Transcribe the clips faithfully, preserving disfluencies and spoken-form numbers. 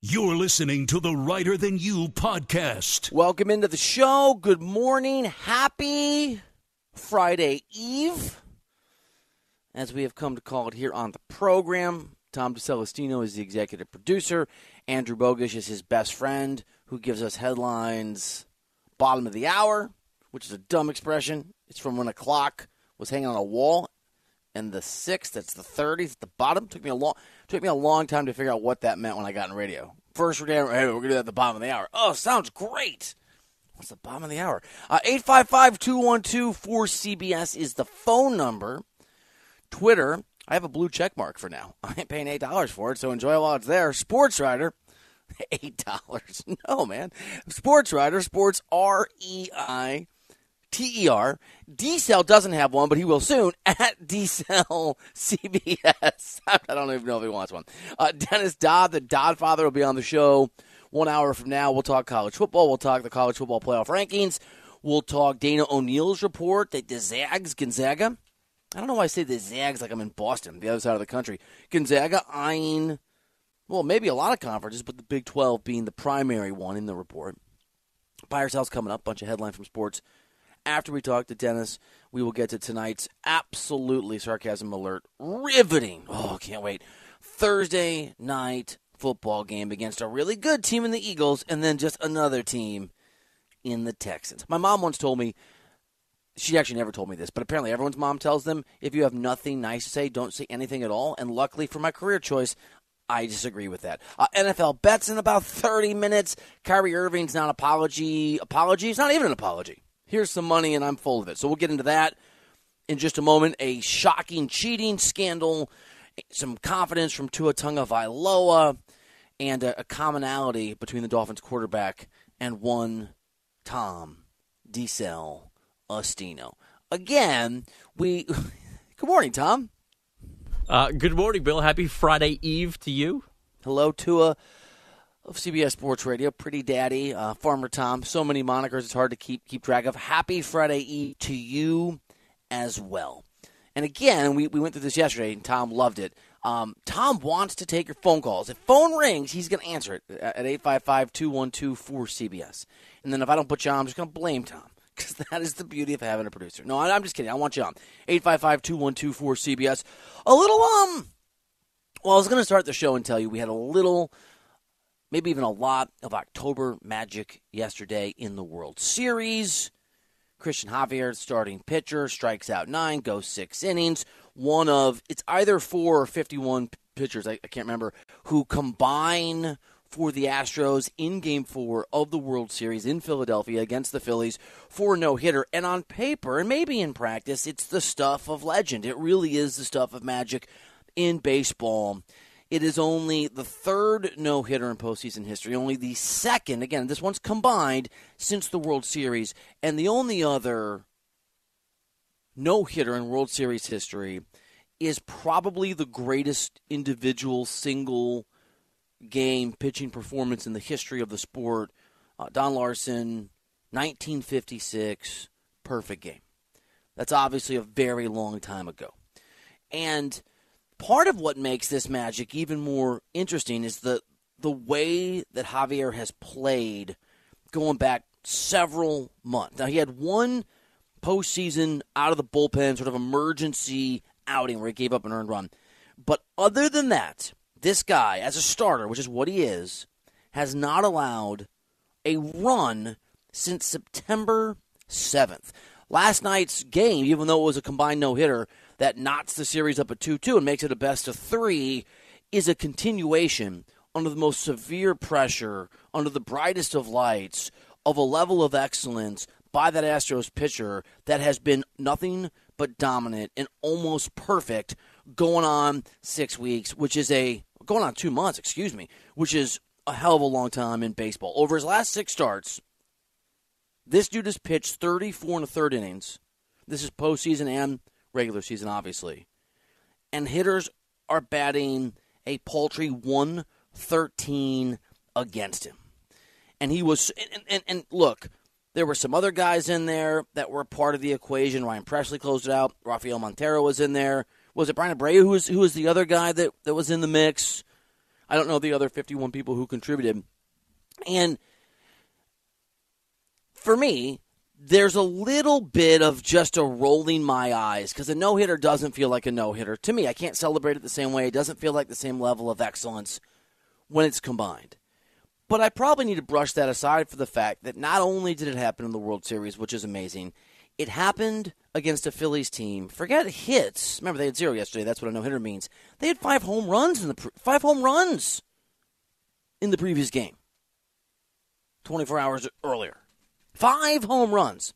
You're listening to the Writer Than You podcast. Welcome into the show. Good morning. Happy Friday Eve, as we have come to call it here on the program. Tom DeCelestino is the executive producer. Andrew Bogish is his best friend, who gives us headlines bottom of the hour, which is a dumb expression. It's from when a clock was hanging on a wall, and the sixth, that's the thirtieth, at the bottom. Took me a long... Took me a long time to figure out what that meant when I got in radio. First, hey, we're going to do that at the bottom of the hour. Oh, sounds great. What's the bottom of the hour? Uh, eight five five, two one two, four C B S is the phone number. Twitter, I have a blue check mark for now. I ain't paying eight dollars for it, so enjoy it while it's there. Sports Writer, eight dollars. No, man. Sports Writer, sports R E I T E R. D-Cell doesn't have one, but he will soon, at D-Cell C B S. I don't even know if he wants one. Uh, Dennis Dodd, the Dodd father, will be on the show one hour from now. We'll talk college football. We'll talk the college football playoff rankings. We'll talk Dana O'Neill's report that the Zags, Gonzaga. I don't know why I say the Zags like I'm in Boston, the other side of the country. Gonzaga eyeing, well, maybe a lot of conferences, but the Big twelve being the primary one in the report. Buy or sell's coming up, bunch of headlines from sports. After we talk to Dennis, we will get to tonight's absolutely sarcasm alert, riveting, oh, can't wait, Thursday night football game against a really good team in the Eagles and then just another team in the Texans. My mom once told me, she actually never told me this, but apparently everyone's mom tells them, if you have nothing nice to say, don't say anything at all. And luckily for my career choice, I disagree with that. Uh, N F L bets in about thirty minutes. Kyrie Irving's not apology. Apology? It's not even an apology. Here's some money, and I'm full of it. So we'll get into that in just a moment. A shocking cheating scandal, some confidence from Tua Tagovailoa, and a, a commonality between the Dolphins quarterback and one Tom DeCelestino. Again, we... Good morning, Tom. Uh, good morning, Bill. Happy Friday Eve to you. Hello, Tua of C B S Sports Radio, Pretty Daddy, uh, Farmer Tom, so many monikers it's hard to keep keep track of. Happy Friday Eve to you as well. And again, we, we went through this yesterday, and Tom loved it. Um, Tom wants to take your phone calls. If phone rings, he's going to answer it at eight five five, two one two, four C B S. And then if I don't put you on, I'm just going to blame Tom, because that is the beauty of having a producer. No, I'm just kidding. I want you on. eight five five, two one two, four C B S. A little, um, well, I was going to start the show and tell you we had a little... maybe even a lot of October magic yesterday in the World Series. Christian Javier, starting pitcher, strikes out nine, goes six innings. One of, it's either four or fifty-one pitchers, I, I can't remember, who combine for the Astros in Game four of the World Series in Philadelphia against the Phillies for no-hitter. And on paper, and maybe in practice, it's the stuff of legend. It really is the stuff of magic in baseball. It is only the third no-hitter in postseason history, only the second, again, this one's combined, since the World Series, and the only other no-hitter in World Series history is probably the greatest individual single-game pitching performance in the history of the sport. Uh, Don Larson, nineteen fifty-six, perfect game. That's obviously a very long time ago. And... part of what makes this magic even more interesting is the the way that Javier has played going back several months. Now, he had one postseason out of the bullpen, sort of emergency outing where he gave up an earned run. But other than that, this guy, as a starter, which is what he is, has not allowed a run since September seventh. Last night's game, even though it was a combined no-hitter, that knots the series up at two two and makes it a best of three, is a continuation under the most severe pressure, under the brightest of lights, of a level of excellence by that Astros pitcher that has been nothing but dominant and almost perfect going on six weeks, which is a, going on two months, excuse me, which is a hell of a long time in baseball. Over his last six starts, this dude has pitched thirty-four and a third innings. This is postseason and regular season, obviously, and hitters are batting a paltry one thirteen against him. And he was, and, and, and look, there were some other guys in there that were part of the equation. Ryan Pressly closed it out. Rafael Montero was in there. Was it Brian Abreu who was, who was the other guy that, that was in the mix? I don't know the other fifty-one people who contributed. And for me, there's a little bit of just a rolling my eyes because a no-hitter doesn't feel like a no-hitter. To me, I can't celebrate it the same way. It doesn't feel like the same level of excellence when it's combined. But I probably need to brush that aside for the fact that not only did it happen in the World Series, which is amazing, it happened against a Phillies team. Forget hits. Remember, they had zero yesterday. That's what a no-hitter means. They had five home runs in the pre- five home runs in the previous game. twenty-four hours earlier. Five home runs.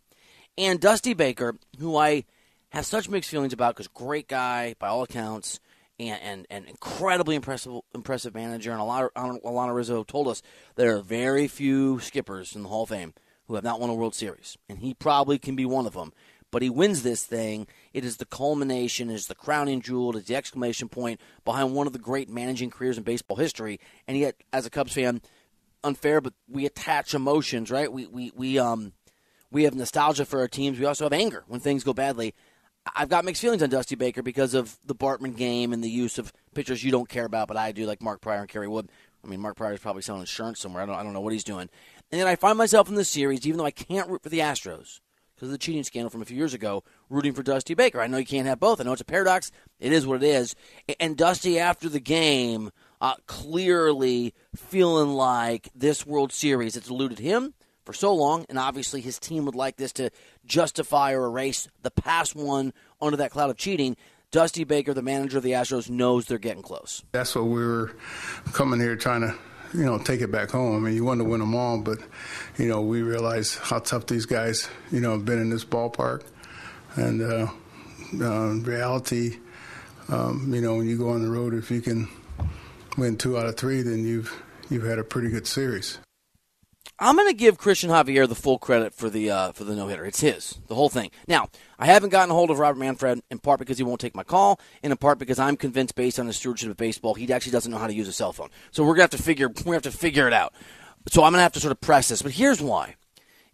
And Dusty Baker, who I have such mixed feelings about because great guy by all accounts, and, and, and incredibly impressive impressive manager. And Alana, Alana Rizzo told us there are very few skippers in the Hall of Fame who have not won a World Series. And he probably can be one of them. But he wins this thing. It is the culmination. It is the crowning jewel. It is the exclamation point behind one of the great managing careers in baseball history. And yet, as a Cubs fan, unfair, but we attach emotions, right? We we we um we have nostalgia for our teams. We also have anger when things go badly. I've got mixed feelings on Dusty Baker because of the Bartman game and the use of pitchers you don't care about, but I do, like Mark Pryor and Kerry Wood. I mean, Mark Pryor is probably selling insurance somewhere. I don't I don't know what he's doing. And then I find myself in this series, even though I can't root for the Astros because of the cheating scandal from a few years ago, rooting for Dusty Baker. I know you can't have both. I know it's a paradox. It is what it is. And Dusty, after the game, Uh, clearly feeling like this World Series, it's eluded him for so long, and obviously his team would like this to justify or erase the past one under that cloud of cheating. Dusty Baker, the manager of the Astros, knows they're getting close. That's what we were coming here trying to, you know, take it back home. I mean, you want to win them all, but, you know, we realize how tough these guys, you know, have been in this ballpark. And uh, uh, in reality, um, you know, when you go on the road, if you can win two out of three, then you've you've had a pretty good series. I'm going to give Christian Javier the full credit for the uh, for the no-hitter. It's his, the whole thing. Now, I haven't gotten a hold of Robert Manfred, in part because he won't take my call, and in part because I'm convinced, based on his stewardship of baseball, he actually doesn't know how to use a cell phone. So we're going to have to figure we have to figure it out. So I'm going to have to sort of press this. But here's why.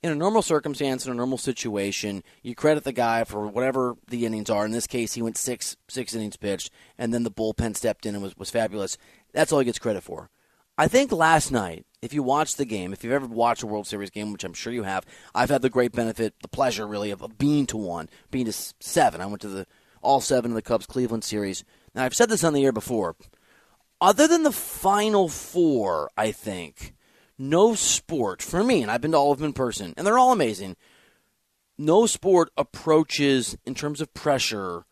In a normal circumstance, in a normal situation, you credit the guy for whatever the innings are. In this case, he went six six innings pitched, and then the bullpen stepped in and was, was fabulous. That's all he gets credit for. I think last night, if you watched the game, if you've ever watched a World Series game, which I'm sure you have, I've had the great benefit, the pleasure really, of being to one, being to seven. I went to the all seven of the Cubs-Cleveland series. Now, I've said this on the air before. Other than the Final Four, I think, no sport, for me, and I've been to all of them in person, and they're all amazing, no sport approaches, in terms of pressure,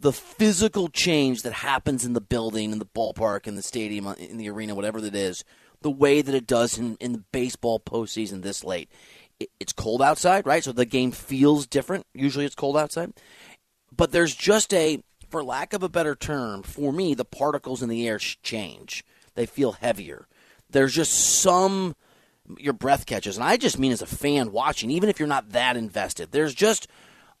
the physical change that happens in the building, in the ballpark, in the stadium, in the arena, whatever that is, the way that it does in, in the baseball postseason this late. It, it's cold outside, right? So the game feels different. Usually it's cold outside. But there's just a, for lack of a better term, for me, the particles in the air change. They feel heavier. There's just some, your breath catches. And I just mean as a fan watching, even if you're not that invested, there's just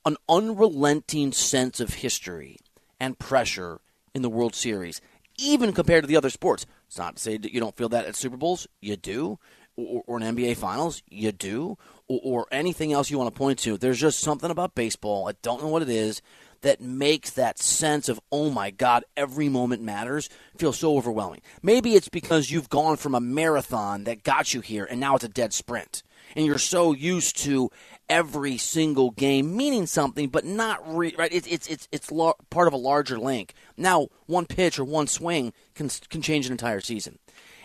an unrelenting sense of history and pressure in the World Series, even compared to the other sports. It's not to say that you don't feel that at Super Bowls. You do. Or, or in N B A Finals. You do. Or, or anything else you want to point to. There's just something about baseball, I don't know what it is, that makes that sense of, oh my God, every moment matters, feel so overwhelming. Maybe it's because you've gone from a marathon that got you here and now it's a dead sprint. And you're so used to every single game meaning something, but not re- right. It's it's it's it's la- part of a larger link. Now, one pitch or one swing can can change an entire season.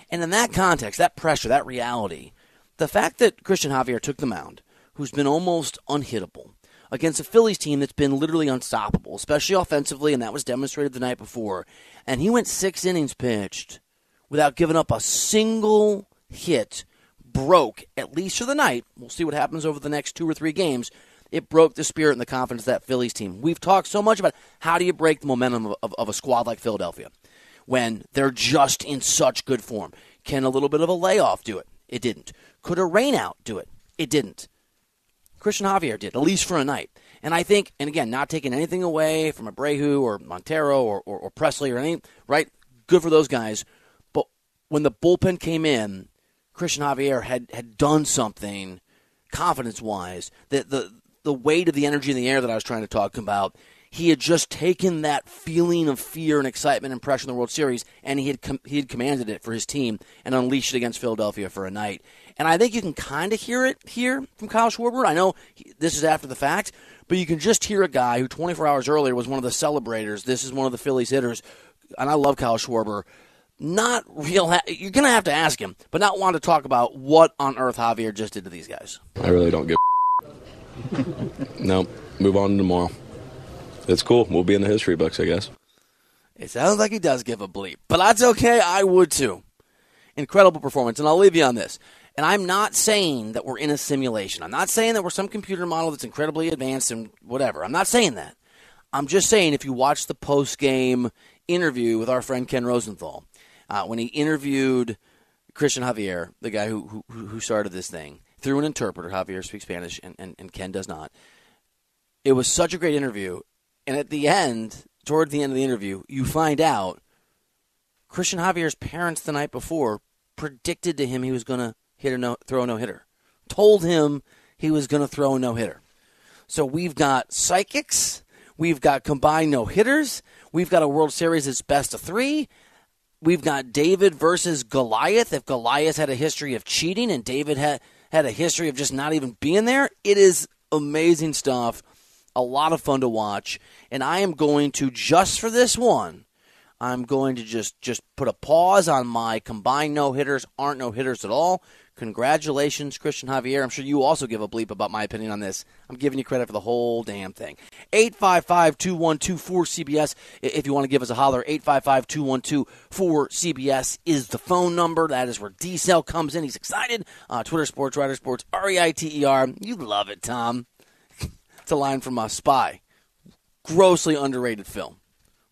And in that context, that pressure, that reality, the fact that Christian Javier took the mound, who's been almost unhittable, against a Phillies team that's been literally unstoppable, especially offensively, and that was demonstrated the night before. And he went six innings pitched without giving up a single hit. Broke, at least for the night, we'll see what happens over the next two or three games, it broke the spirit and the confidence of that Phillies team. We've talked so much about how do you break the momentum of, of, of a squad like Philadelphia when they're just in such good form. Can a little bit of a layoff do it? It didn't. Could a rain out do it? It didn't. Christian Javier did, at least for a night. And I think, and again, not taking anything away from Abreu or Montero or, or, or Pressly or anything, right? Good for those guys. But when the bullpen came in, Christian Javier had, had done something confidence-wise. The, the the weight of the energy in the air that I was trying to talk about, He had just taken that feeling of fear and excitement and pressure in the World Series, and he had com- he had commanded it for his team and unleashed it against Philadelphia for a night. And I think you can kind of hear it here from Kyle Schwarber. I know he, this is after the fact, but you can just hear a guy who twenty-four hours earlier was one of the celebrators. This is one of the Phillies hitters, and I love Kyle Schwarber. Not real. Ha- You're going to have to ask him, but not want to talk about what on earth Javier just did to these guys. I really don't give a No, move on to tomorrow. It's cool. We'll be in the history books, I guess. It sounds like he does give a bleep, but that's okay. I would too. Incredible performance, and I'll leave you on this. And I'm not saying that we're in a simulation. I'm not saying that we're some computer model that's incredibly advanced and whatever. I'm not saying that. I'm just saying if you watch the post-game interview with our friend Ken Rosenthal, uh, when he interviewed Christian Javier, the guy who, who who started this thing, through an interpreter. Javier speaks Spanish, and, and, and Ken does not. It was such a great interview. And at the end, toward the end of the interview, you find out Christian Javier's parents the night before predicted to him he was going to hit a no, throw a no-hitter, told him he was going to throw a no-hitter. So we've got psychics, we've got combined no-hitters, we've got a World Series that's best of three, we've got David versus Goliath. If Goliath had a history of cheating and David had, had a history of just not even being there, it is amazing stuff. A lot of fun to watch, and I am going to, just for this one, I'm going to just, just put a pause on my combined no-hitters aren't no-hitters at all. Congratulations, Christian Javier. I'm sure you also give a bleep about my opinion on this. I'm giving you credit for the whole damn thing. eight five five, two one two, four C B S. If you want to give us a holler, eight five five, two one two, four C B S is the phone number. That is where D-Cell comes in. He's excited. Uh, Twitter, Sports Writer, Sports, R E I T E R. You love it, Tom. It's a line from uh, Spy. Grossly underrated film.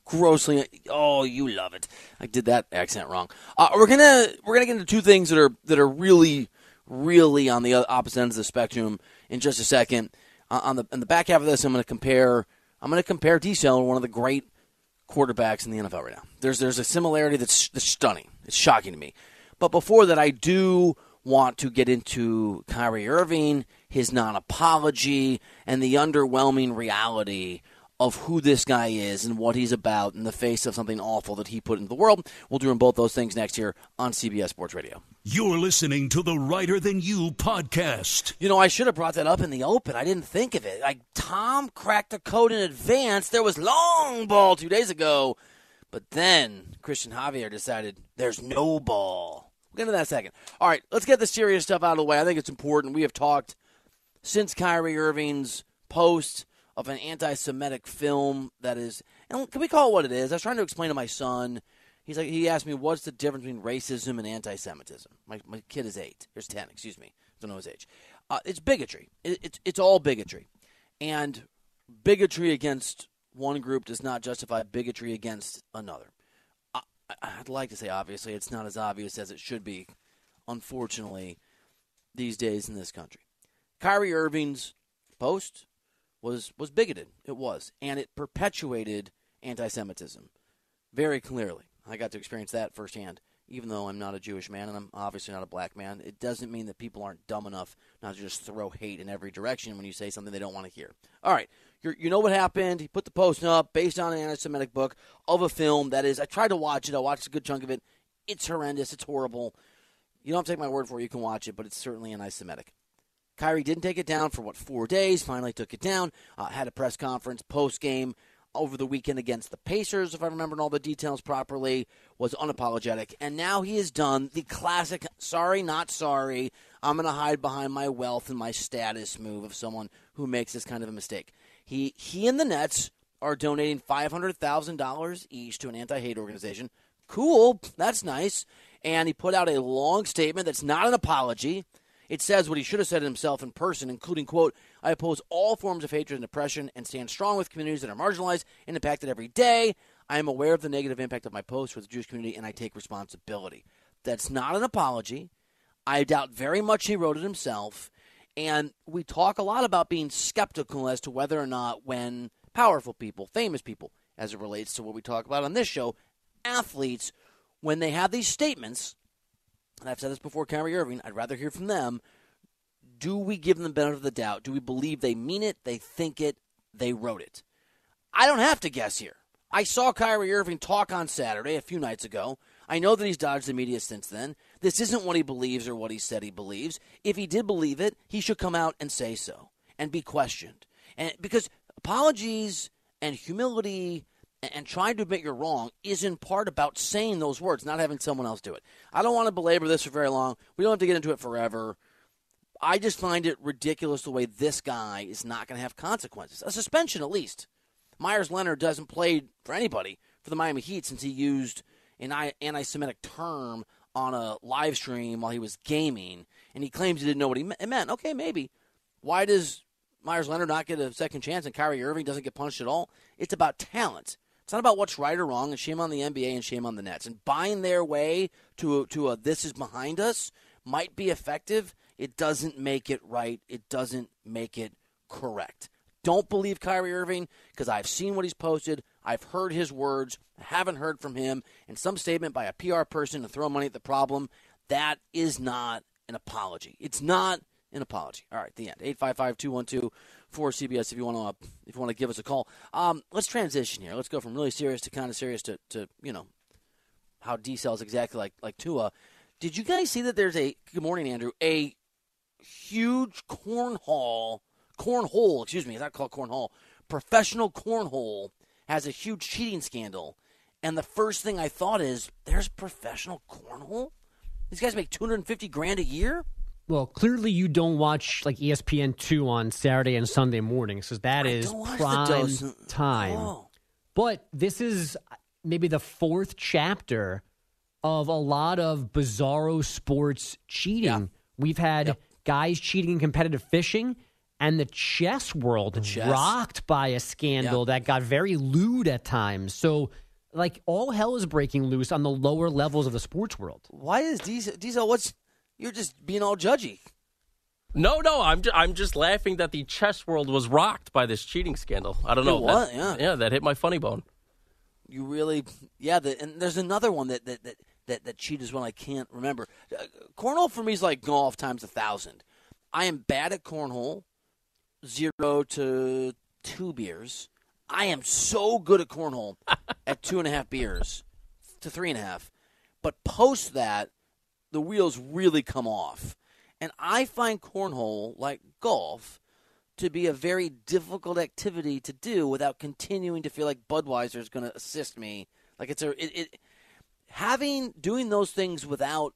Grossly, oh, you love it. I did that accent wrong. Uh, we're gonna we're gonna get into two things that are that are really, really on the opposite ends of the spectrum in just a second. Uh, on the on the back half of this, I'm gonna compare. I'm gonna compare D-Cell to one of the great quarterbacks in the N F L right now. There's there's a similarity that's, that's stunning. It's shocking to me. But before that, I do want to get into Kyrie Irving, his non-apology, and the underwhelming reality of who this guy is and what he's about in the face of something awful that he put into the world. We'll do both those things next year on C B S Sports Radio. You're listening to the Writer Than You podcast. You know, I should have brought that up in the open. I didn't think of it. Like, Tom cracked the code in advance. There was long ball two days ago. But then Christian Javier decided there's no ball. We'll get into that in a second. All right, let's get the serious stuff out of the way. I think it's important. We have talked since Kyrie Irving's post of an anti-Semitic film that is, and can we call it what it is? I was trying to explain to my son. He's like, he asked me, what's the difference between racism and anti-Semitism? My my kid is eight. He's ten, excuse me. I don't know his age. Uh, it's bigotry. It, it's it's all bigotry. And bigotry against one group does not justify bigotry against another. I'd like to say, obviously, it's not as obvious as it should be, unfortunately, these days in this country. Kyrie Irving's post was was bigoted. It was. And it perpetuated anti-Semitism very clearly. I got to experience that firsthand, even though I'm not a Jewish man and I'm obviously not a black man. It doesn't mean that people aren't dumb enough not to just throw hate in every direction when you say something they don't want to hear. All right. You're, you know what happened. He put the post up based on an anti-Semitic book of a film that is, I tried to watch it. I watched a good chunk of it. It's horrendous. It's horrible. You don't have to take my word for it. You can watch it, but it's certainly anti-Semitic. Kyrie didn't take it down for, what, four days, finally took it down, uh, had a press conference post-game over the weekend against the Pacers, if I remembered all the details properly, was unapologetic. And now he has done the classic, sorry, not sorry, I'm going to hide behind my wealth and my status move of someone who makes this kind of a mistake. He he and the Nets are donating five hundred thousand dollars each to an anti-hate organization. Cool. That's nice. And he put out a long statement that's not an apology. It says what he should have said himself in person, including, quote, I oppose all forms of hatred and oppression and stand strong with communities that are marginalized and impacted every day. I am aware of the negative impact of my post for the Jewish community, and I take responsibility. That's not an apology. I doubt very much he wrote it himself. And we talk a lot about being skeptical as to whether or not when powerful people, famous people, as it relates to what we talk about on this show, athletes, when they have these statements, and I've said this before, Kyrie Irving, I'd rather hear from them, do we give them the benefit of the doubt? Do we believe they mean it, they think it, they wrote it? I don't have to guess here. I saw Kyrie Irving talk on Saturday a few nights ago. I know that he's dodged the media since then. This isn't what he believes or what he said he believes. If he did believe it, he should come out and say so and be questioned. And because apologies and humility and trying to admit you're wrong is in part about saying those words, not having someone else do it. I don't want to belabor this for very long. We don't have to get into it forever. I just find it ridiculous the way this guy is not going to have consequences. A suspension, at least. Meyers Leonard doesn't play for anybody for the Miami Heat since he used an anti-Semitic term on a live stream while he was gaming, and he claims he didn't know what it meant. Okay, maybe. Why does Meyers Leonard not get a second chance and Kyrie Irving doesn't get punished at all? It's about talent. It's not about what's right or wrong, and shame on the N B A and shame on the Nets. And buying their way to a, to a this is behind us might be effective. It doesn't make it right. It doesn't make it correct. Don't believe Kyrie Irving because I've seen what he's posted. I've heard his words. I haven't heard from him. And some statement by a P R person to throw money at the problem, that is not an apology. It's not an apology. All right, the end. eight five five, two one two, four C B S if you want to if you want to give us a call. Um, let's transition here. Let's go from really serious to kind of serious to, to you know, how D-Cell's exactly like, like Tua. Did you guys see that there's a, good morning, Andrew, a huge cornhole, cornhole, excuse me, it's not called cornhole, professional cornhole has a huge cheating scandal. And the first thing I thought is, there's professional cornhole? These guys make two hundred fifty grand a year? Well, clearly you don't watch like E S P N two on Saturday and Sunday mornings, because that I is prime time. Oh. But this is maybe the fourth chapter of a lot of bizarro sports cheating. Yeah. We've had yeah. guys cheating in competitive fishing, and the chess world the chess. rocked by a scandal yeah. that got very lewd at times. So, like, all hell is breaking loose on the lower levels of the sports world. Why is Diesel, Diesel what's... You're just being all judgy. No, no, I'm just, I'm just laughing that the chess world was rocked by this cheating scandal. I don't know. It was, that, yeah. yeah, that hit my funny bone. You really, yeah. The, and there's another one that that that that, that cheat is one I can't remember. Uh, cornhole for me is like golf times a thousand. I am bad at cornhole, zero to two beers. I am so good at cornhole at two and a half beers to three and a half. But post that, the wheels really come off. And I find cornhole, like golf, to be a very difficult activity to do without continuing to feel like Budweiser is going to assist me. Like it's a it, it, having doing those things without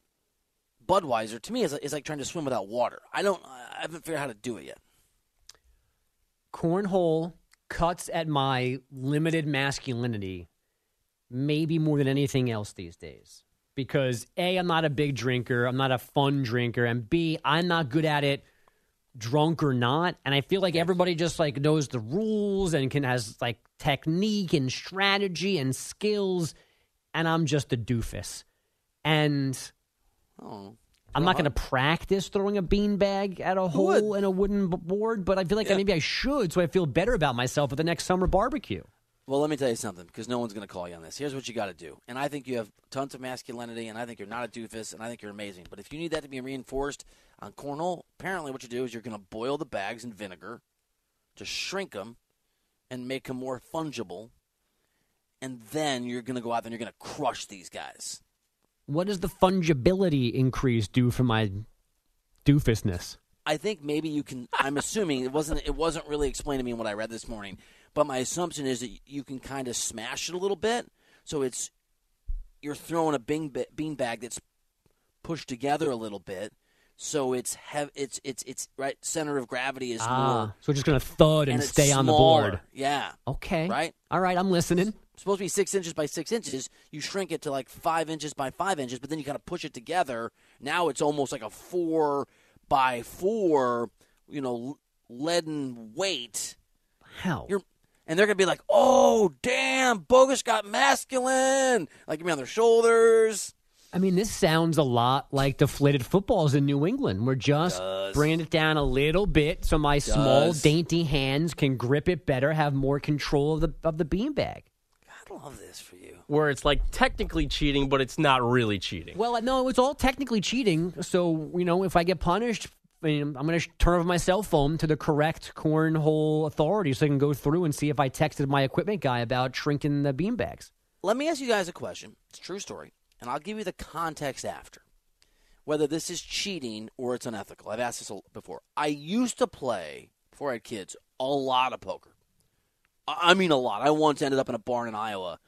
Budweiser to me is, is like trying to swim without water. I don't I haven't figured out how to do it yet. Cornhole cuts at my limited masculinity maybe more than anything else these days. Because, A, I'm not a big drinker, I'm not a fun drinker, and B, I'm not good at it, drunk or not. And I feel like everybody just, like, knows the rules and can has, like, technique and strategy and skills, and I'm just a doofus. And oh, I'm not going to practice throwing a beanbag at a hole in a wooden board, but I feel like yeah. I, maybe I should, so I feel better about myself at the next summer barbecue. Well, let me tell you something, because no one's going to call you on this. Here's what you got to do. And I think you have tons of masculinity, and I think you're not a doofus, and I think you're amazing. But if you need that to be reinforced on cornhole, apparently what you do is you're going to boil the bags in vinegar, just shrink them, and make them more fungible, and then you're going to go out and you're going to crush these guys. What does the fungibility increase do for my doofusness? I think maybe you can, I'm assuming, it wasn't it wasn't really explained to me in what I read this morning, but my assumption is that you can kind of smash it a little bit, so it's, you're throwing a beanbag that's pushed together a little bit, so it's, hev- it's, it's, it's right, center of gravity is ah, more. So it's just going to thud and, and stay on smaller. The board. Yeah. Okay. Right? All right, I'm listening. It's supposed to be six inches by six inches. You shrink it to like five inches by five inches, but then you kind of push it together. Now it's almost like a four by four, you know, leaden weight. How? You're, and they're going to be like, oh, damn, Bogish got masculine. Like, you're on their shoulders. I mean, this sounds a lot like deflated footballs in New England. We're just it bringing it down a little bit so my small, dainty hands can grip it better, have more control of the of the beanbag. I love this for you. Where it's like technically cheating, but it's not really cheating. Well, no, it's all technically cheating. So, you know, if I get punished, I'm going to turn over my cell phone to the correct cornhole authority so I can go through and see if I texted my equipment guy about shrinking the beanbags. Let me ask you guys a question. It's a true story, and I'll give you the context after, whether this is cheating or it's unethical. I've asked this before. I used to play, before I had kids, a lot of poker. I mean a lot. I once ended up in a barn in Iowa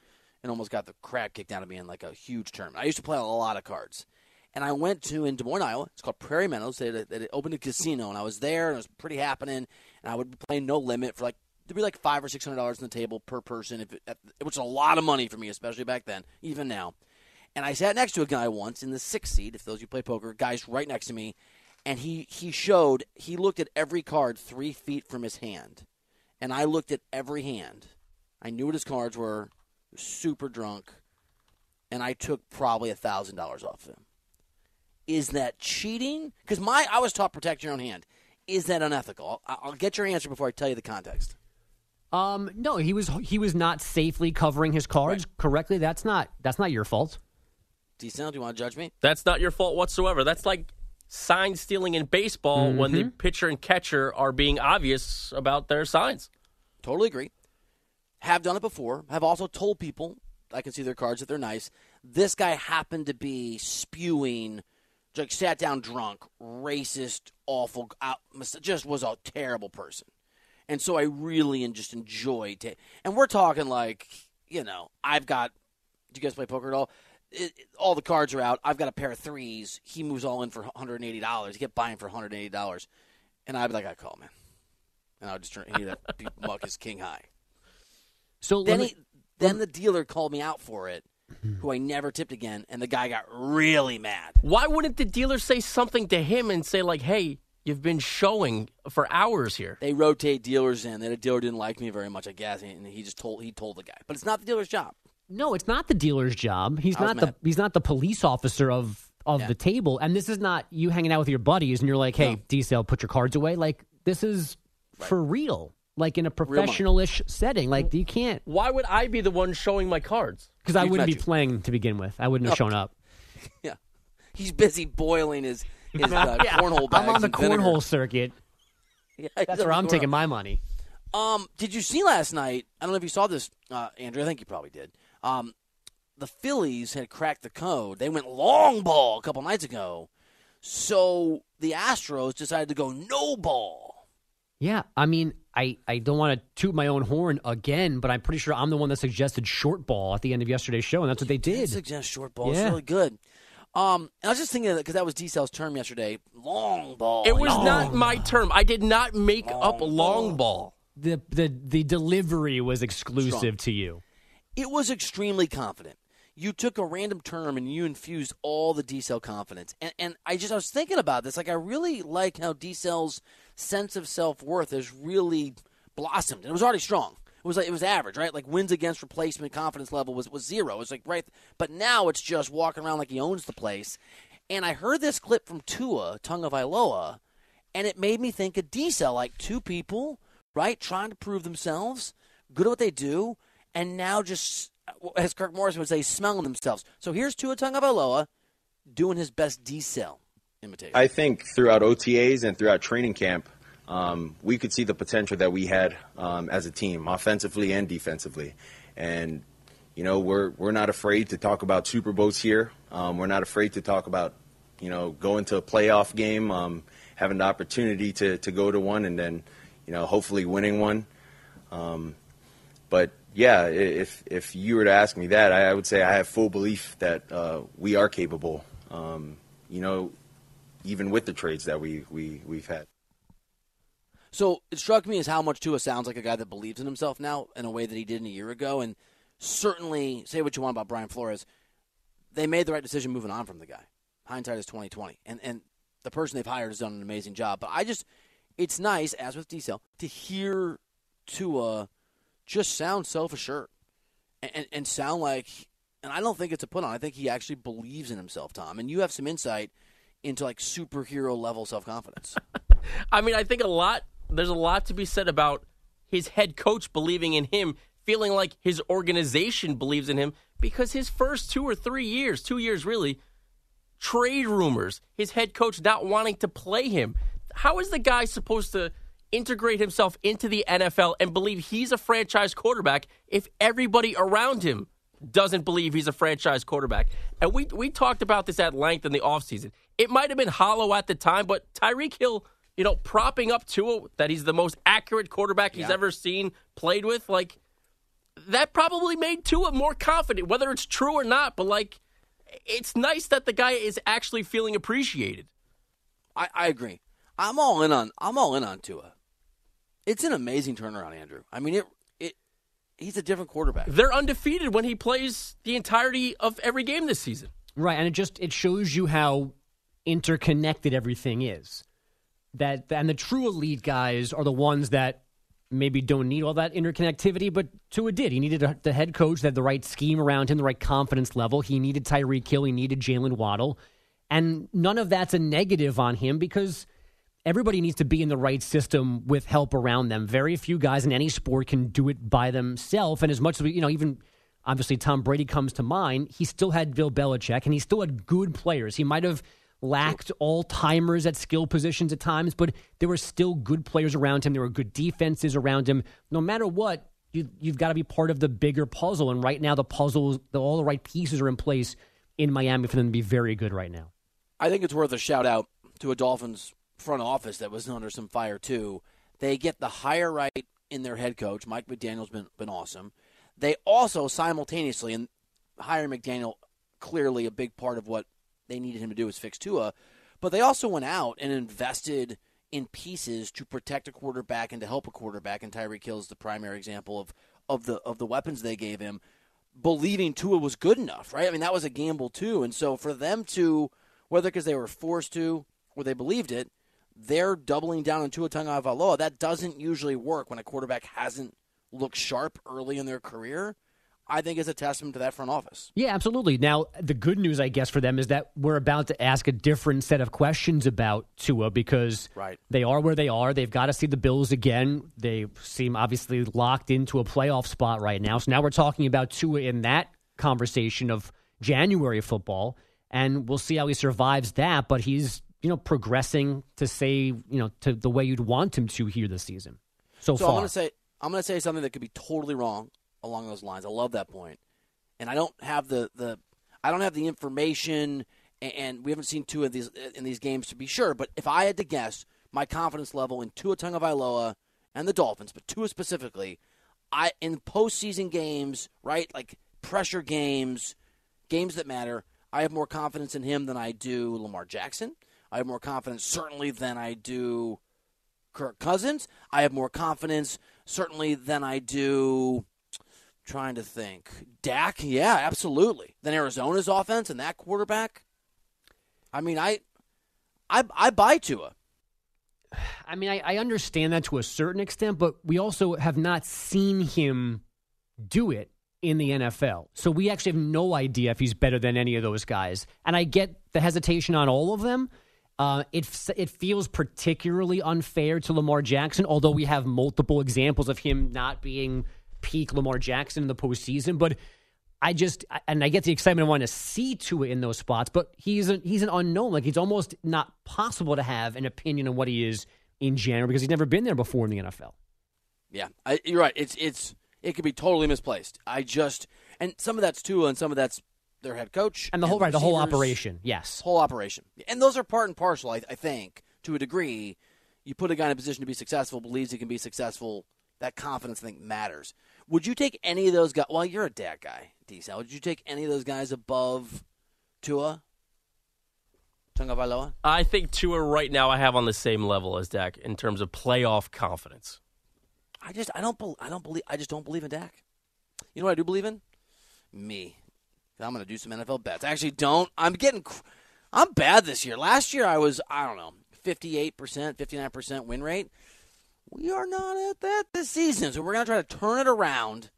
and almost got the crap kicked out of me in like a huge tournament. I used to play a lot of cards. And I went to, in Des Moines, Iowa, it's called Prairie Meadows. They, they opened a casino, and I was there, and it was pretty happening. And I would be playing no limit for like, there'd be like five or six hundred dollars on the table per person, if it, which is a lot of money for me, especially back then, even now. And I sat next to a guy once in the sixth seed, if those of you play poker, guy's right next to me, and he, he showed, he looked at every card three feet from his hand. And I looked at every hand. I knew what his cards were, super drunk, and I took probably one thousand dollars off of him. Is that cheating? Because my I was taught protect your own hand. Is that unethical? I'll, I'll get your answer before I tell you the context. Um, no, he was he was not safely covering his cards right. correctly. That's not that's not your fault. D-Sound, do you want to judge me? That's not your fault whatsoever. That's like sign stealing in baseball mm-hmm. when the pitcher and catcher are being obvious about their signs. Totally agree. Have done it before. Have also told people, I can see their cards that they're nice. This guy happened to be spewing, like sat down drunk, racist, awful, just was a terrible person. And so I really just enjoyed it. And we're talking like, you know, I've got, do you guys play poker at all? It, it, all the cards are out. I've got a pair of threes. He moves all in for one hundred eighty dollars. He kept buying for one hundred eighty dollars. And I'd be like, I call, man. And I would just turn, he'd muck his king high. So then, me, he, then the dealer called me out for it, who I never tipped again, and the guy got really mad. Why wouldn't the dealer say something to him and say, like, hey, you've been showing for hours here? They rotate dealers in. The dealer didn't like me very much, I guess, and he just told he told the guy. But it's not the dealer's job. No, it's not the dealer's job. He's not mad. the he's not the police officer of, of yeah. the table. And this is not you hanging out with your buddies and you're like, hey, no. D-Sale, put your cards away. Like, this is right. for real. Like in a professional-ish setting. Like, you can't. Why would I be the one showing my cards? Because I You've wouldn't be you. playing to begin with. I wouldn't have shown up. Yeah. He's busy boiling his, his uh, yeah. cornhole bags. I'm on the cornhole vinegar. circuit. Yeah, that's where I'm cornhole. taking my money. Um, did you see last night? I don't know if you saw this, uh, Andrew. I think you probably did. Um, the Phillies had cracked the code. They went long ball a couple nights ago. So the Astros decided to go no ball. Yeah, I mean, I, I don't want to toot my own horn again, but I'm pretty sure I'm the one that suggested short ball at the end of yesterday's show, and that's what they did. I did suggest short ball. Yeah. It's really good. Um, and I was just thinking, because that, that was D-Cell's term yesterday, long ball. It was long. not my term. I did not make long up ball. long ball. The, the, the delivery was exclusive Strong. to you. It was extremely confident. You took a random term and you infused all the D-Cell confidence. And, and I just I was thinking about this. Like, I really like how D-Cell's sense of self-worth has really blossomed. And it was already strong. It was like it was average, right? Like wins against replacement confidence level was, was zero. It was like right. But now it's just walking around like he owns the place. And I heard this clip from Tua Tagovailoa, and it made me think of D-Cell, like two people, right, trying to prove themselves, good at what they do, and now just, as Kirk Morrison would say, smelling themselves. So here's Tua Tagovailoa doing his best D-Cell. Imitation. I think throughout O T As and throughout training camp, um, we could see the potential that we had um, as a team, offensively and defensively. And, you know, we're we're not afraid to talk about Super Bowls here. Um, we're not afraid to talk about, you know, going to a playoff game, um, having the opportunity to, to go to one and then, you know, hopefully winning one. Um, but, yeah, if, if you were to ask me that, I, I would say I have full belief that uh, we are capable, um, you know, even with the trades that we, we, we've had. So it struck me as how much Tua sounds like a guy that believes in himself now in a way that he didn't a year ago. And certainly, say what you want about Brian Flores, they made the right decision moving on from the guy. Hindsight is twenty twenty. And and the person they've hired has done an amazing job. But I just, it's nice, as with D-Cell, to hear Tua just sound self-assured and, and, and sound like, and I don't think it's a put on. I think he actually believes in himself, Tom. And you have some insight into like superhero level self-confidence. I mean, I think a lot, there's a lot to be said about his head coach believing in him, feeling like his organization believes in him, because his first two or three years, two years really, trade rumors, his head coach not wanting to play him. how is the guy supposed to integrate himself into the N F L and believe he's a franchise quarterback if everybody around him doesn't believe he's a franchise quarterback? And we we talked about this at length in the offseason. It might have been hollow at the time, but Tyreek Hill, you know, propping up Tua that he's the most accurate quarterback he's yeah. ever seen played with, like, that probably made Tua more confident, whether it's true or not. But, like, it's nice that the guy is actually feeling appreciated. I, I agree. I'm all in on I'm all in on Tua. It's an amazing turnaround, Andrew. I mean, it it he's a different quarterback. They're undefeated when he plays the entirety of every game this season. Right, and it just it shows you how interconnected everything is. That and the true elite guys are the ones that maybe don't need all that interconnectivity, but Tua did. He needed a, the head coach that had the right scheme around him, the right confidence level. He needed Tyreek Hill. He needed Jaylen Waddle. And none of that's a negative on him because everybody needs to be in the right system with help around them. Very few guys in any sport can do it by themselves. And as much as we, you know, even obviously Tom Brady comes to mind, he still had Bill Belichick and he still had good players. He might have lacked all-timers at skill positions at times, but there were still good players around him. There were good defenses around him. No matter what, you, you've got to be part of the bigger puzzle. And right now, the puzzle, the, all the right pieces are in place in Miami for them to be very good right now. I think it's worth a shout-out to a Dolphins front office that was under some fire, too. They get the hire right in their head coach. Mike McDaniel's been, been awesome. They also simultaneously, and hiring McDaniel, clearly a big part of what they needed him to do was fix Tua, but they also went out and invested in pieces to protect a quarterback and to help a quarterback, and Tyreek Hill is the primary example of, of the of the weapons they gave him, believing Tua was good enough, right? I mean, that was a gamble too, and so for them to, whether because they were forced to or they believed it, they're doubling down on Tua Tagovailoa. That doesn't usually work when a quarterback hasn't looked sharp early in their career. I think is a testament to that front office. Yeah, absolutely. Now, the good news, I guess, for them is that we're about to ask a different set of questions about Tua because right. they are where they are. They've got to see the Bills again. They seem obviously locked into a playoff spot right now. So now we're talking about Tua in that conversation of January football, and we'll see how he survives that. But he's, you know, progressing to say, you know, to the way you'd want him to here this season. So, so far, I'm going to say I'm going to say something that could be totally wrong. Along those lines. I love that point. And I don't have the, the I don't have the information, and, and we haven't seen Tua in these, in these games to be sure, but if I had to guess, my confidence level in Tua Tagovailoa and the Dolphins, but Tua specifically, I in postseason games, right, like pressure games, games that matter, I have more confidence in him than I do Lamar Jackson. I have more confidence certainly than I do Kirk Cousins. I have more confidence certainly than I do... Trying to think. Dak, yeah, absolutely. Then Arizona's offense and that quarterback. I mean, I I, I buy Tua. I mean, I, I understand that to a certain extent, but we also have not seen him do it in the N F L. So we actually have no idea if he's better than any of those guys. And I get the hesitation on all of them. Uh, it, it feels particularly unfair to Lamar Jackson, although we have multiple examples of him not being peak Lamar Jackson in the postseason, but I just, and I get the excitement of wanting to see Tua in those spots, but he's a, he's an unknown. Like, it's almost not possible to have an opinion on what he is in January because he's never been there before in the N F L. Yeah, I, you're right. It's it's It could be totally misplaced. I just, and some of that's Tua and some of that's their head coach. And the whole, and right, the whole operation, yes. Whole operation. And those are part and parcel, I, I think, to a degree. You put a guy in a position to be successful, believes he can be successful. That confidence thing matters. Would you take any of those guys? Well, you're a Dak guy, D-Sal. Would you take any of those guys above Tua Tagovailoa? I think Tua right now I have on the same level as Dak in terms of playoff confidence. I just I don't be, I don't believe I just don't believe in Dak. You know what I do believe in? Me. I'm going to do some N F L bets. I actually don't. I'm getting I'm bad this year. Last year I was I don't know fifty-eight percent, fifty-nine percent win rate. We are not at that this season, so we're going to try to turn it around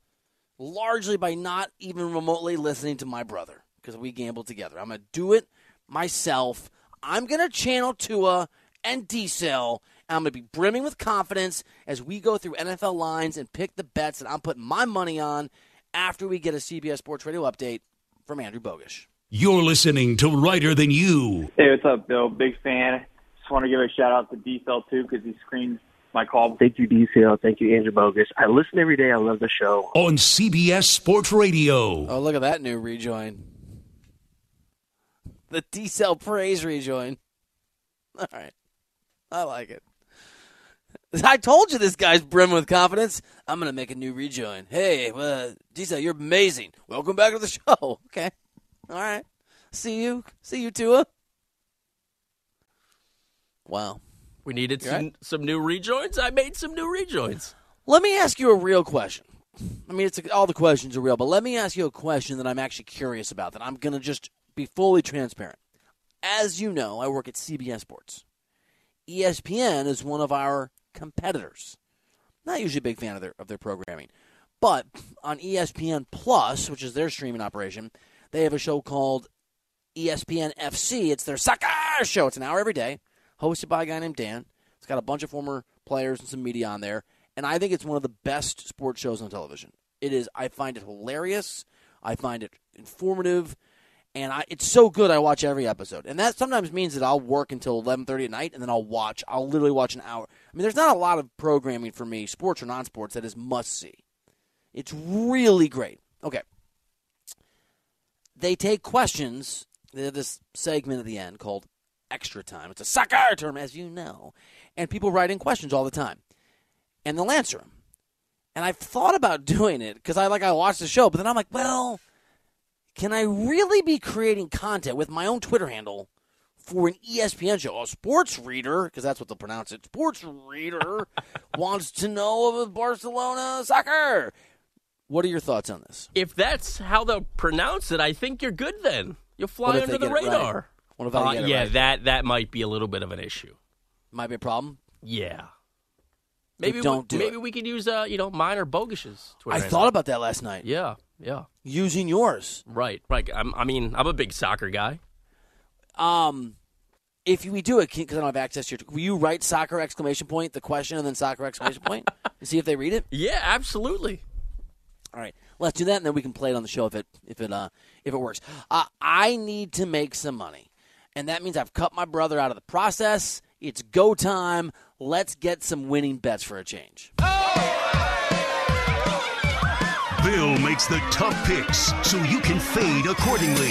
largely by not even remotely listening to my brother because we gamble together. I'm going to do it myself. I'm going to channel Tua and D-Cell, and I'm going to be brimming with confidence as we go through N F L lines and pick the bets that I'm putting my money on after we get a C B S Sports Radio update from Andrew Bogish. You're listening to Writer Than You. Hey, what's up, Bill? Big fan. just want to give a shout-out to D-Cell, too, because he screens my call. Thank you, D-Cell. Thank you, Andrew Bogish. I listen every day. I love the show. On C B S Sports Radio. Oh, look at that new rejoin. The D-Cell praise rejoin. All right. I like it. I told you this guy's brim with confidence. I'm going to make a new rejoin. Hey, uh, D-Cell, you're amazing. Welcome back to the show. Okay. All right. See you. See you, Tua. Wow. We needed some, right? some new rejoins. I made some new rejoins. Let me ask you a real question. I mean, it's a, all the questions are real, but let me ask you a question that I'm actually curious about, that I'm going to just be fully transparent. As you know, I work at C B S Sports. E S P N is one of our competitors. Not usually a big fan of their of their programming. But on E S P N Plus, which is their streaming operation, they have a show called E S P N F C. It's their soccer show. It's an hour every day, hosted by a guy named Dan. It's got a bunch of former players and some media on there. And I think it's one of the best sports shows on television. It is. I find it hilarious. I find it informative. And I, it's so good I watch every episode. And that sometimes means that I'll work until eleven thirty at night, and then I'll watch. I'll literally watch an hour. I mean, there's not a lot of programming for me, sports or non-sports, that is must-see. It's really great. Okay. They take questions. They have this segment at the end called Extra Time. It's a soccer term, as you know. And people write in questions all the time. And they'll answer them. And I've thought about doing it because I like I watch the show, but then I'm like, well, can I really be creating content with my own Twitter handle for an E S P N show? A sports reader, because that's what they'll pronounce it, sports reader wants to know of Barcelona soccer. What are your thoughts on this? If that's how they'll pronounce it, I think you're good then. You'll fly under the radar. Right? What if I uh, get it yeah, right? that, that might be a little bit of an issue. Might be a problem? Yeah. Maybe we, don't do maybe it. we could use uh, you know, mine or Bogish's Twitter. I handle. thought about that last night. Yeah. Yeah, using yours. Right, right. I'm, I mean, I'm a big soccer guy. Um, if we do it, because I don't have access to your, will you write soccer exclamation point, the question, and then soccer exclamation point, and see if they read it? Yeah, absolutely. All right, let's do that, and then we can play it on the show if it if it uh if it works. Uh, I need to make some money, and that means I've cut my brother out of the process. It's go time. Let's get some winning bets for a change. Oh! Bill makes the tough picks so you can fade accordingly.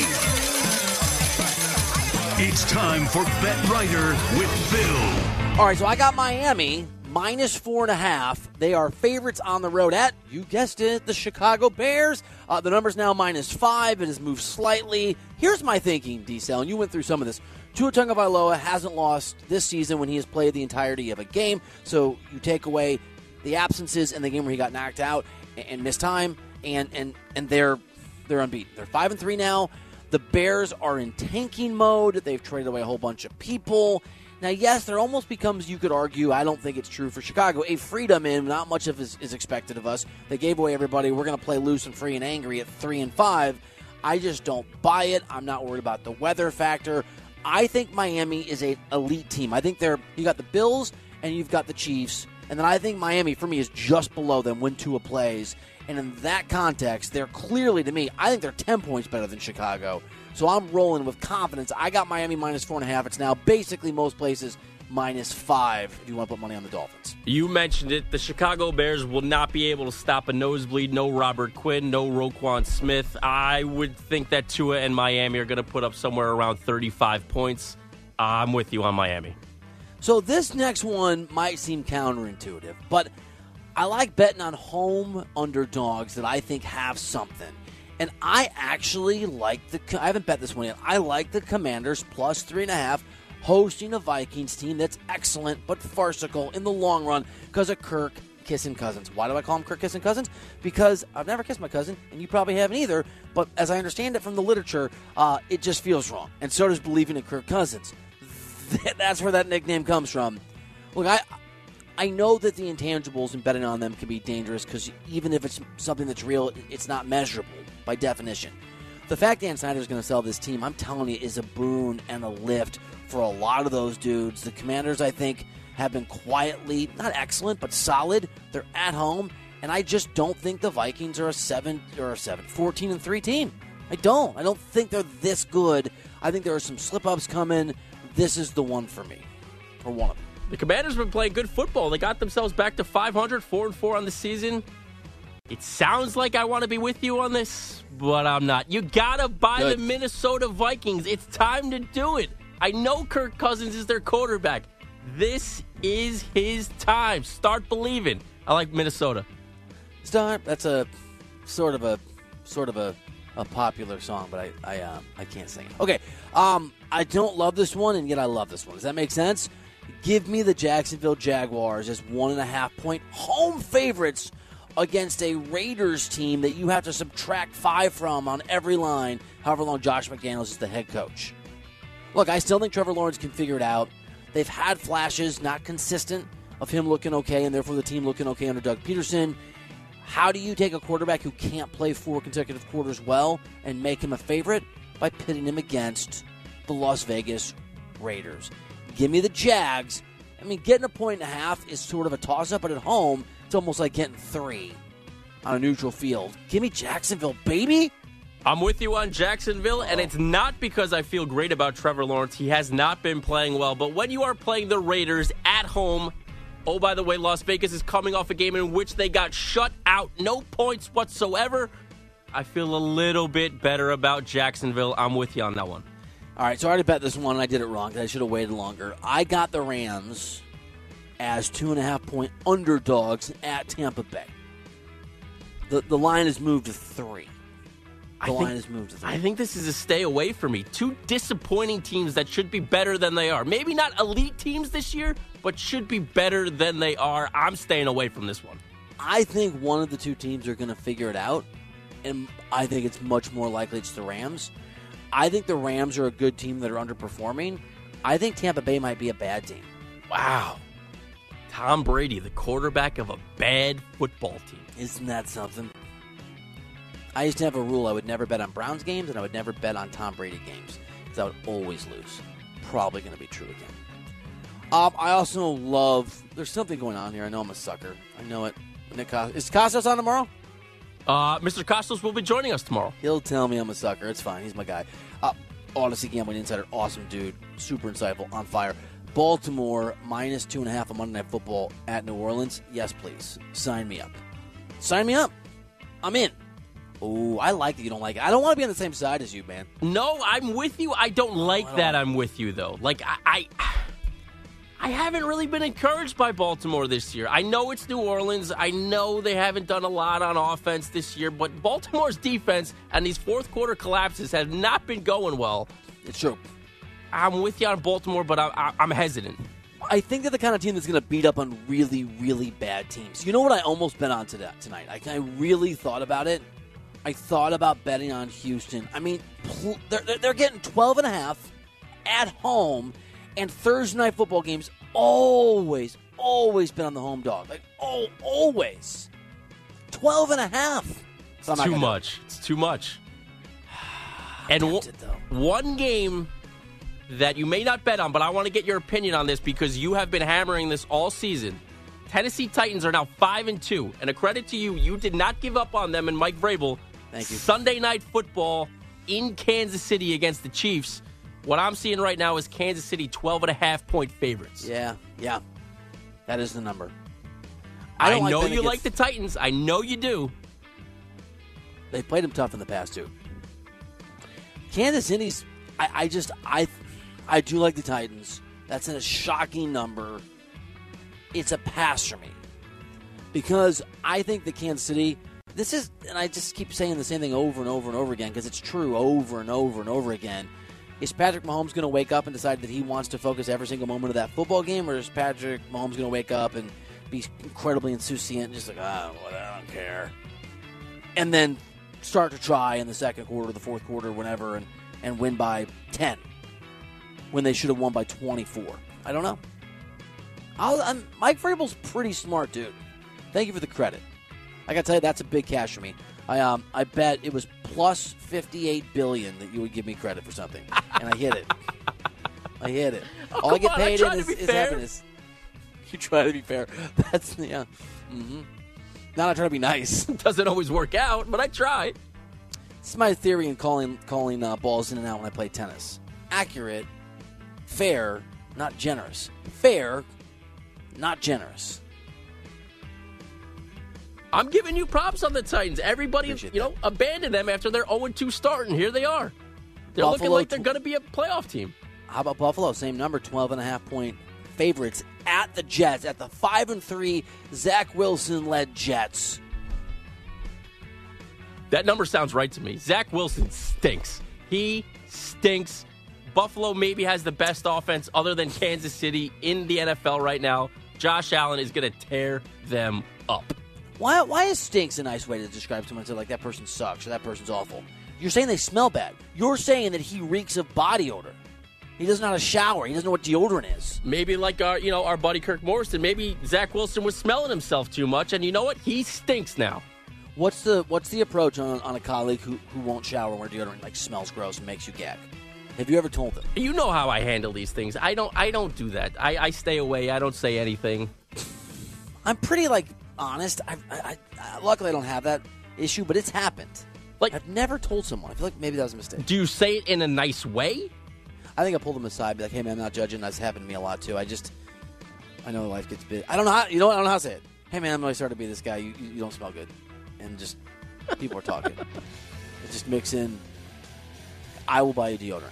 It's time for Bet Writer with Bill. All right, so I got Miami minus four and a half. They are favorites on the road at, you guessed it, the Chicago Bears. Uh, the number's now minus five. It has moved slightly. Here's my thinking, D-Cell, and you went through some of this. Tua Tagovailoa hasn't lost this season when he has played the entirety of a game, so you take away the absences and the game where he got knocked out and missed time, and and and they're they're unbeaten. They're five and three now. The Bears are in tanking mode. They've traded away a whole bunch of people. Now, yes, there almost becomes, you could argue, I don't think it's true for Chicago, a freedom in not much of is, is expected of us. They gave away everybody. We're going to play loose and free and angry at three and five. I just don't buy it. I'm not worried about the weather factor. I think Miami is an elite team. I think they're you got the Bills and you've got the Chiefs. And then I think Miami, for me, is just below them when Tua plays. And in that context, they're clearly, to me, I think they're ten points better than Chicago. So I'm rolling with confidence. I got Miami minus four and a half. It's now basically most places minus five if you want to put money on the Dolphins. You mentioned it. The Chicago Bears will not be able to stop a nosebleed. No Robert Quinn, no Roquan Smith. I would think that Tua and Miami are going to put up somewhere around thirty-five points. I'm with you on Miami. So this next one might seem counterintuitive, but I like betting on home underdogs that I think have something. And I actually like the – I haven't bet this one yet. I like the Commanders plus three and a half hosting a Vikings team that's excellent but farcical in the long run because of Kirk kissing Cousins. Why do I call him Kirk kissing Cousins? Because I've never kissed my cousin, and you probably haven't either. But as I understand it from the literature, uh, it just feels wrong. And so does believing in Kirk Cousins. That's where that nickname comes from. Look, I I know that the intangibles and betting on them can be dangerous because even if it's something that's real, it's not measurable by definition. The fact Dan Snyder's going to sell this team, I'm telling you, is a boon and a lift for a lot of those dudes. The Commanders, I think, have been quietly, not excellent, but solid. They're at home, and I just don't think the Vikings are a seven or a seven, fourteen and three team. I don't. I don't think they're this good. I think there are some slip-ups coming. This is the one for me. or one of them. The Commanders have been playing good football. They got themselves back to five hundred, four and four on the season. It sounds like I want to be with you on this, but I'm not. You got to buy good. The Minnesota Vikings. It's time to do it. I know Kirk Cousins is their quarterback. This is his time. Start believing. I like Minnesota. Start. That's a sort of a sort of a, a popular song, but I I, um, I can't sing it. Okay. Um, I don't love this one, and yet I love this one. Does that make sense? Give me the Jacksonville Jaguars as one and a half point home favorites against a Raiders team that you have to subtract five from on every line, however long Josh McDaniels is the head coach. Look, I still think Trevor Lawrence can figure it out. They've had flashes, not consistent, of him looking okay, and therefore the team looking okay under Doug Peterson. How do you take a quarterback who can't play four consecutive quarters well and make him a favorite? By pitting him against the Las Vegas Raiders. Give me the Jags. I mean, getting a point and a half is sort of a toss-up, but at home, it's almost like getting three on a neutral field. Give me Jacksonville, baby. I'm with you on Jacksonville, and it's not because I feel great about Trevor Lawrence. He has not been playing well, but when you are playing the Raiders at home, oh, by the way, Las Vegas is coming off a game in which they got shut out, no points whatsoever. I feel a little bit better about Jacksonville. I'm with you on that one. All right, so I already bet this one, and I did it wrong. I should have waited longer. I got the Rams as two and a half point underdogs at Tampa Bay. The the line has moved to three. The I think, line has moved to three. I think this is a stay away for me. Two disappointing teams that should be better than they are. Maybe not elite teams this year, but should be better than they are. I'm staying away from this one. I think one of the two teams are going to figure it out, and I think it's much more likely it's the Rams. I think the Rams are a good team that are underperforming. I think Tampa Bay might be a bad team. Wow. Tom Brady, the quarterback of a bad football team. Isn't that something? I used to have a rule. I would never bet on Browns games, and I would never bet on Tom Brady games because I would always lose. Probably going to be true again. Um, I also love – there's something going on here. I know I'm a sucker. I know it. Nick Costos. Is Costos on tomorrow? Uh, Mister Costos will be joining us tomorrow. He'll tell me I'm a sucker. It's fine. He's my guy. Uh, Odyssey Gambling Insider, awesome dude. Super insightful, on fire. Baltimore, minus two and a half on Monday Night Football at New Orleans. Yes, please. Sign me up. Sign me up. I'm in. Oh, I like that you don't like it. I don't want to be on the same side as you, man. No, I'm with you. I don't like I don't that like I'm with you, though. Like, I, I I haven't really been encouraged by Baltimore this year. I know it's New Orleans. I know they haven't done a lot on offense this year, but Baltimore's defense and these fourth-quarter collapses have not been going well. It's true. I'm with you on Baltimore, but I, I, I'm hesitant. I think they're the kind of team that's going to beat up on really, really bad teams. You know what I almost bet on today, tonight? I, I really thought about it. I thought about betting on Houston. I mean, pl- they're, they're getting twelve and a half at home. And Thursday night football games always, always been on the home dog. Like, oh, always. twelve and a half. So it's too much. It. It's too much. And tempted, w- one game that you may not bet on, but I want to get your opinion on this because you have been hammering this all season. Tennessee Titans are now five and two. And a credit to you, you did not give up on them and Mike Vrabel. Thank you. Sunday night football in Kansas City against the Chiefs. What I'm seeing right now is Kansas City twelve and a half point favorites. Yeah, yeah. That is the number. I, I know like you like the Titans. I know you do. They've played them tough in the past, too. Kansas City's, I, I just, I I do like the Titans. That's a shocking number. It's a pass for me. Because I think that Kansas City, this is, and I just keep saying the same thing over and over and over again, because it's true over and over and over again. Is Patrick Mahomes going to wake up and decide that he wants to focus every single moment of that football game, or is Patrick Mahomes going to wake up and be incredibly insouciant and just like, ah, oh, well, I don't care, and then start to try in the second quarter, the fourth quarter, whenever, and, and win by ten when they should have won by twenty-four? I don't know. I'll, I'm, Mike Vrabel's pretty smart, dude. Thank you for the credit. I got to tell you, that's a big cash for me. I um I bet it was plus fifty-eight billion dollars that you would give me credit for something, and I hit it. I hit it. Oh, all I get paid in is, is happiness. You try to be fair. That's yeah. Mm-hmm. Not I try to be nice. Doesn't always work out, but I try. This is my theory in calling calling uh, balls in and out when I play tennis. Accurate, fair, not generous. Fair, not generous. I'm giving you props on the Titans. Everybody, Appreciate you know, that. abandoned them after their oh and two start, and here they are. They're Buffalo looking like they're going to be a playoff team. How about Buffalo? Same number, twelve and a half point favorites at the Jets, at the five and three Zach Wilson-led Jets. That number sounds right to me. Zach Wilson stinks. He stinks. Buffalo maybe has the best offense other than Kansas City in the N F L right now. Josh Allen is going to tear them up. Why Why is stinks a nice way to describe someone to like, that person sucks or that person's awful? You're saying they smell bad. You're saying that he reeks of body odor. He doesn't know how to shower. He doesn't know what deodorant is. Maybe like our, you know, our buddy Kirk Morrison, maybe Zach Wilson was smelling himself too much, and you know what? He stinks now. What's the What's the approach on, on a colleague who, who won't shower when deodorant like smells gross and makes you gag? Have you ever told them? You know how I handle these things. I don't I don't do that. I, I stay away. I don't say anything. I'm pretty like honest. I, I, I luckily I don't have that issue, but it's happened. Like I've never told someone. I feel like maybe that was a mistake. Do you say it in a nice way? I think I pulled them aside, be like, "Hey man, I'm not judging." That's happened to me a lot too. I just I know life gets big. I don't know how you know. I don't know how to say it. Hey man, I'm really sorry to be this guy. You, you, you don't smell good. And just people are talking. Just mix in. I will buy you deodorant.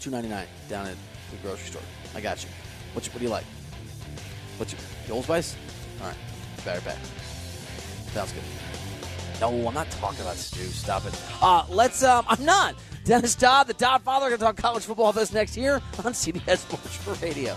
two ninety-nine down at the grocery store. I got you. What, you, what do you like? What's your, the Old Spice? All right, batter back. Sounds good. No, I'm not talking about stew. Stop it. Uh, let's. Um, I'm not. Dennis Dodd, the Dodd Father, going to talk college football with us next year on C B S Sports Radio.